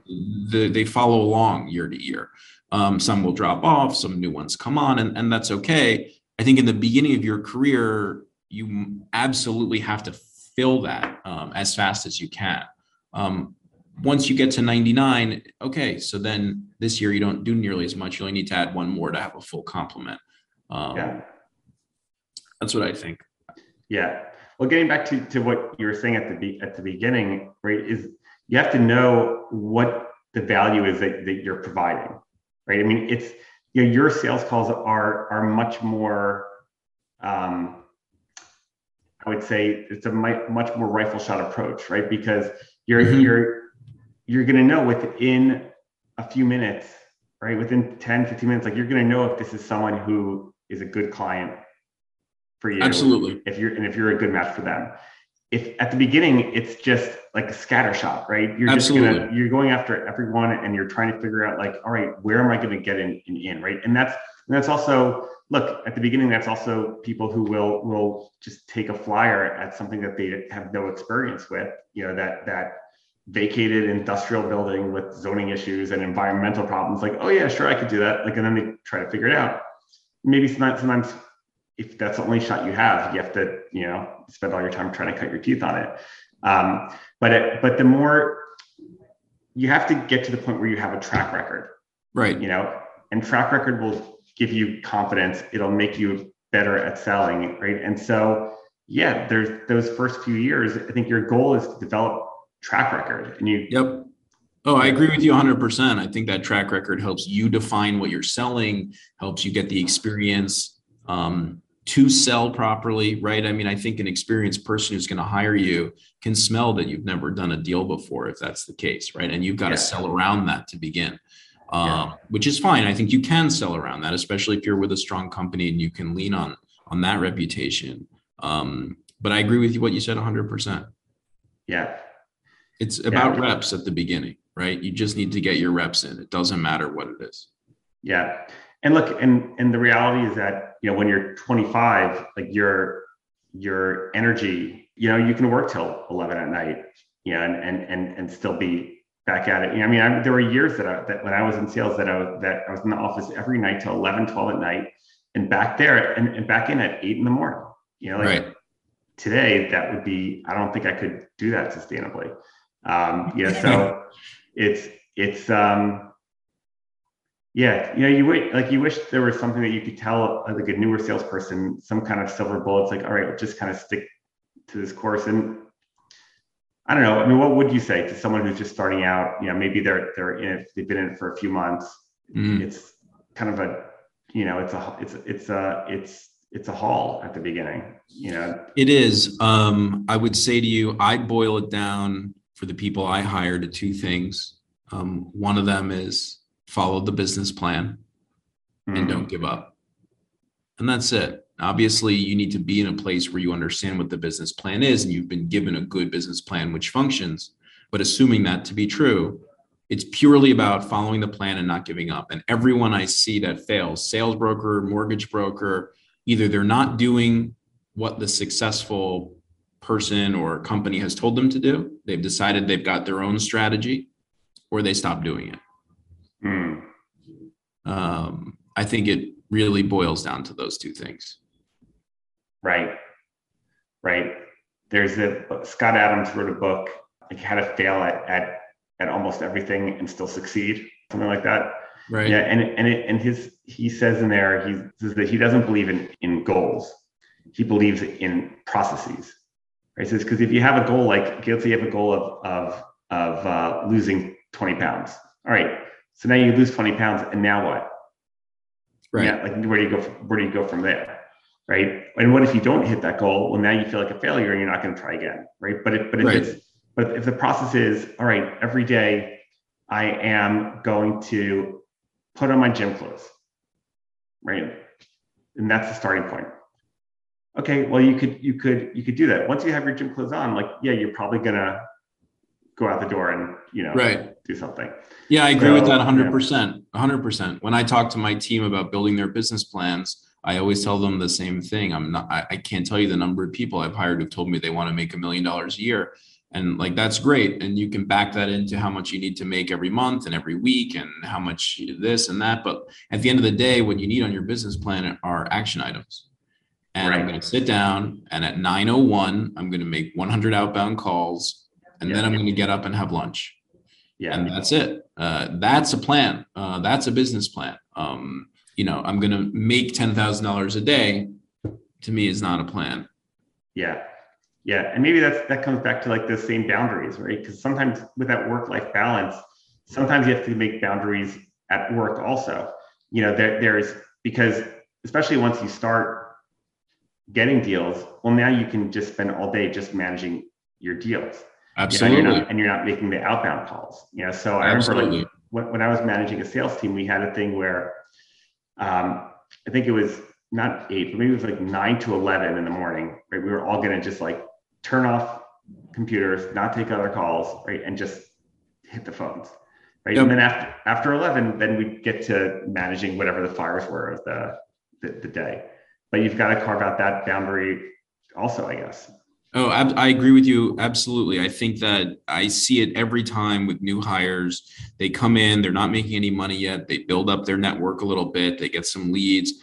The, they follow along year to year. Um, some will drop off, some new ones come on, and, and that's okay. I think in the beginning of your career, you absolutely have to fill that um, as fast as you can. Um, once you get to ninety-nine, okay, so then this year you don't do nearly as much. You only need to add one more to have a full complement. Um, yeah. That's what I think. Yeah. Well, getting back to, to what you were saying at the be- at the beginning, right, is you have to know what the value is that, that you're providing, right? I mean, it's, you know, your sales calls are are much more, um, I would say it's a much more rifle shot approach, right? Because you're mm-hmm. you're you're going to know within a few minutes, right? Within ten, fifteen minutes, like you're going to know if this is someone who is a good client for you. Absolutely. If you're, and if you're a good match for them. If at the beginning, it's just like a scatter shot, right? You're Absolutely. just gonna, you're going after everyone and you're trying to figure out like, all right, where am I going to get in, in, in, right? And that's, and that's also, look, at the beginning, that's also people who will, will just take a flyer at something that they have no experience with, you know, that, that vacated industrial building with zoning issues and environmental problems. Like, oh yeah, sure, I could do that. Like, and then they try to figure it out. Maybe sometimes, if that's the only shot you have, you have to, you know, spend all your time trying to cut your teeth on it. Um, but it, but the more, you have to get to the point where you have a track record, right? You know, and track record will give you confidence. It'll make you better at selling, right? And so, yeah, there's those first few years. I think your goal is to develop track record, and you. Yep. Oh, I agree with you one hundred percent. I think that track record helps you define what you're selling, helps you get the experience um, to sell properly, right? I mean, I think an experienced person who's going to hire you can smell that you've never done a deal before, if that's the case, right? And you've got yeah. to sell around that to begin, um, yeah. which is fine. I think you can sell around that, especially if you're with a strong company and you can lean on, on that reputation. Um, but I agree with you what you said one hundred percent. Yeah. It's about yeah. reps at the beginning. Right? You just need to get your reps in. It doesn't matter what it is. Yeah. And look, and, and the reality is that, you know, when you're twenty-five, like your, your energy, you know, you can work till eleven at night, you know, and, and, and, and still be back at it. You know, I mean, I, there were years that I, that when I was in sales that I was, that I was in the office every night till eleven, twelve at night and back there and, and back in at eight in the morning, you know, like right. today, that would be, I don't think I could do that sustainably. Um, you know, so, It's, it's, um, yeah, you know, you wait, like you wish there was something that you could tell like a newer salesperson, some kind of silver bullet. It's like, all right, we'll just kind of stick to this course. And I don't know, I mean, what would you say to someone who's just starting out, you know, maybe they're, they're in it, they've been in it for a few months. Mm. It's kind of a, you know, it's a, it's, it's a, it's, it's a haul at the beginning, you know? It is. Um, I would say to you, I boil it down for the people I hire to two things. Um, one of them is follow the business plan and mm-hmm. don't give up. And that's it. Obviously, you need to be in a place where you understand what the business plan is and you've been given a good business plan which functions. But assuming that to be true, it's purely about following the plan and not giving up. And everyone I see that fails, sales broker, mortgage broker, either they're not doing what the successful person or company has told them to do. They've decided they've got their own strategy, or they stop doing it. Mm. Um, I think it really boils down to those two things. Right. Right. There's a Scott Adams wrote a book, like how to fail at, at, at almost everything and still succeed, something like that. Right. Yeah. And, and it, and his, he says in there, he says that he doesn't believe in, in goals. He believes in processes. Right, so it's because if you have a goal, like okay, let's say you have a goal of of of uh, losing twenty pounds. All right, so now you lose twenty pounds, and now what? Right. Yeah, like where do you go? From, where do you go from there? Right. And what if you don't hit that goal? Well, now you feel like a failure, and you're not going to try again. Right. But it, but if right. it's, but if the process is all right, every day I am going to put on my gym clothes. Right. And that's the starting point. Okay, well, you could you could you could do that. Once you have your gym clothes on, like, yeah, you're probably gonna go out the door and, you know, right. do something. Yeah, I agree so, with that one hundred percent. one hundred percent. When I talk to my team about building their business plans, I always tell them the same thing. I'm not. I, I can't tell you the number of people I've hired who've told me they want to make a million dollars a year, and like that's great. And you can back that into how much you need to make every month and every week, and how much this and that. But at the end of the day, what you need on your business plan are action items. And right. I'm going to sit down and at nine oh one, I'm going to make one hundred outbound calls, and yeah. then I'm going to get up and have lunch. Yeah. And that's it. Uh, that's a plan. Uh, that's a business plan. Um, you know, I'm going to make ten thousand dollars a day, to me is not a plan. Yeah. Yeah. And maybe that's, that comes back to like the same boundaries, right? Because sometimes with that work-life balance, sometimes you have to make boundaries at work also, you know, there there's, because especially once you start getting deals, well, now you can just spend all day just managing your deals. Absolutely. You know, you're not, and you're not making the outbound calls. You know, so I Absolutely. remember like when, when I was managing a sales team, we had a thing where um, I think it was not eight, but maybe it was like nine to eleven in the morning, right? We were all going to just like turn off computers, not take other calls, right? And just hit the phones, right? Yep. And then after, after eleven, then we'd get to managing whatever the fires were of the, the, the day. But you've got to carve out that boundary also, I guess. Oh, I, I agree with you. Absolutely. I think that I see it every time with new hires. They come in, they're not making any money yet. They build up their network a little bit. They get some leads.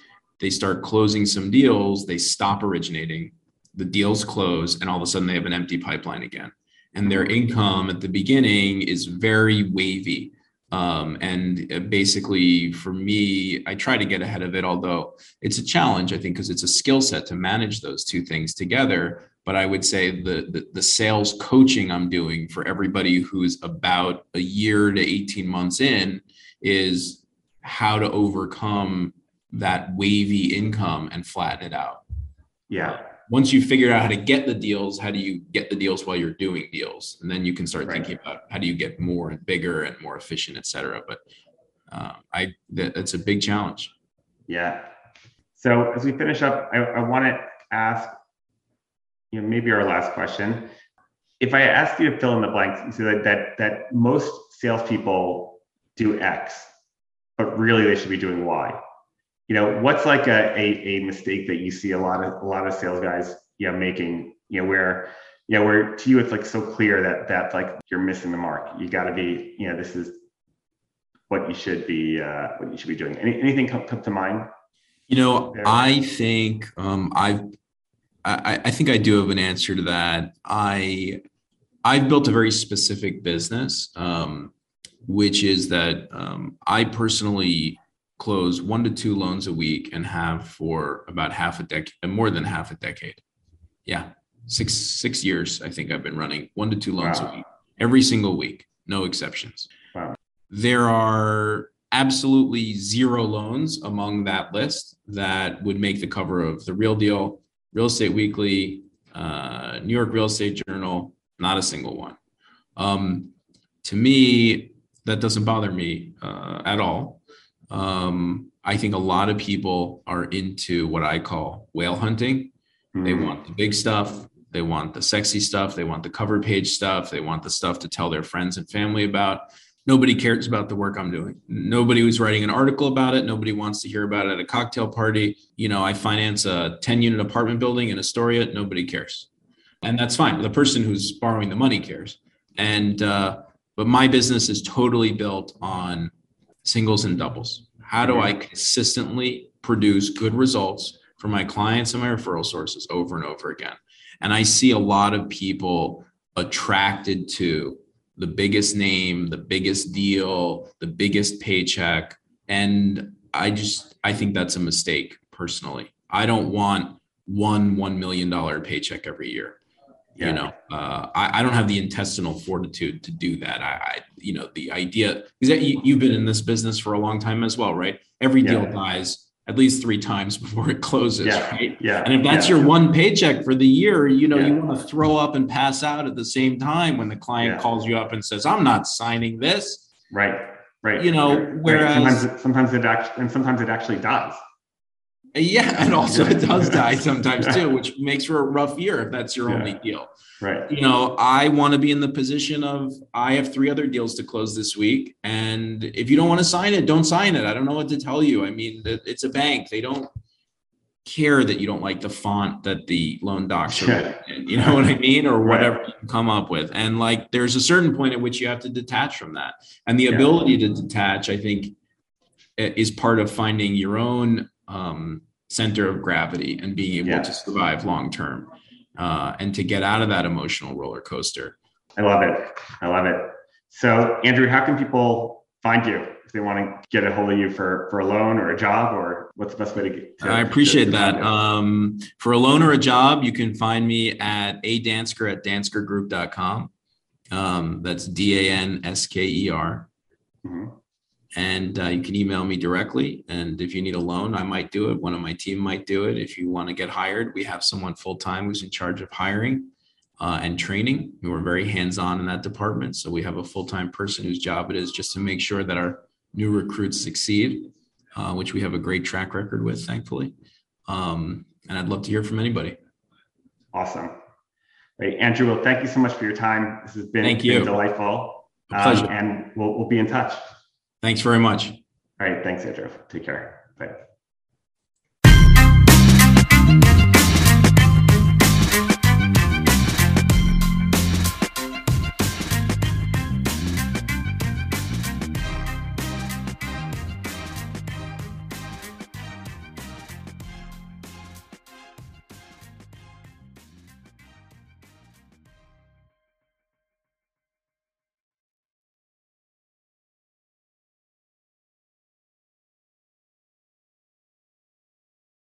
They start closing some deals. They stop originating. The deals close, and all of a sudden they have an empty pipeline again. And their income at the beginning is very wavy. Um, and basically for me, I try to get ahead of it, although it's a challenge, I think, because it's a skill set to manage those two things together. But I would say the, the the sales coaching I'm doing for everybody who's about a year to eighteen months in is how to overcome that wavy income and flatten it out. Yeah. Once you figure out how to get the deals, how do you get the deals while you're doing deals? And then you can start right. thinking about how do you get more and bigger and more efficient, et cetera. But uh, I that, that's a big challenge. Yeah. So as we finish up, I, I want to ask, you know, maybe our last question. If I asked you to fill in the blanks, so that, that, that most salespeople do X, but really they should be doing Y. You know, what's like a, a, a mistake that you see a lot of a lot of sales guys, you know, making, you know, where, you know, where to you, it's like so clear that that like you're missing the mark. You got to be, you know, this is what you should be, uh, what you should be doing. Any, anything come, come to mind? You know, there? I think um, I've, I, I think I do have an answer to that. I, I've built a very specific business, um, which is that um, I personally close one to two loans a week and have for about half a decade, more than half a decade. Yeah. Six, six years. I think I've been running one to two loans wow. a week, every single week, no exceptions. Wow. There are absolutely zero loans among that list that would make the cover of The Real Deal, Real Estate Weekly, uh, New York Real Estate Journal, not a single one. Um, to me, that doesn't bother me uh, at all. Um, I think a lot of people are into what I call whale hunting. Mm-hmm. They want the big stuff. They want the sexy stuff. They want the cover page stuff. They want the stuff to tell their friends and family about. Nobody cares about the work I'm doing. Nobody was writing an article about it. Nobody wants to hear about it at a cocktail party. You know, I finance a ten unit apartment building in Astoria. Nobody cares. And that's fine. The person who's borrowing the money cares. And, uh, but my business is totally built on singles and doubles. How do I consistently produce good results for my clients and my referral sources over and over again? And I see a lot of people attracted to the biggest name, the biggest deal, the biggest paycheck. And I just, I think that's a mistake personally. I don't want one one million dollars paycheck every year. Yeah. You know, uh, I, I don't have the intestinal fortitude to do that. I, I you know, the idea is that you, you've been in this business for a long time as well, right? Every yeah. deal dies at least three times before it closes, yeah. right? Yeah. And if that's yeah. your one paycheck for the year, you know, yeah. you want to throw up and pass out at the same time when the client yeah. calls you up and says, "I'm not signing this." Right. Right. You know, right. whereas sometimes, sometimes it actually, and sometimes it actually dies. Yeah. And also it does die sometimes too, which makes for a rough year if that's your yeah. only deal. Right. You know, I want to be in the position of, I have three other deals to close this week. And if you don't want to sign it, don't sign it. I don't know what to tell you. I mean, it's a bank. They don't care that you don't like the font that the loan docs are yeah. in, you know what I mean? Or whatever right. you can come up with. And like, there's a certain point at which you have to detach from that. And the yeah. ability to detach, I think, is part of finding your own um, center of gravity and being able yeah. to survive long-term, uh, and to get out of that emotional roller coaster. I love it. I love it. So Andrew, how can people find you if they want to get a hold of you for, for a loan or a job, or what's the best way to get to, I appreciate to, to that. Um, for a loan or a job, you can find me at adansker at dansker group dot com. Um, that's D A N S K E R. Mm-hmm. And uh, you can email me directly. And if you need a loan, I might do it. One of my team might do it. If you want to get hired, we have someone full-time who's in charge of hiring uh, and training. We were very hands-on in that department. So we have a full-time person whose job it is just to make sure that our new recruits succeed, uh, which we have a great track record with, thankfully. Um, and I'd love to hear from anybody. Awesome. Right, Andrew, well, thank you so much for your time. This has been, thank you. been delightful. A pleasure. Um, and we'll, we'll be in touch. Thanks very much. All right. Thanks, Andrew. Take care. Bye.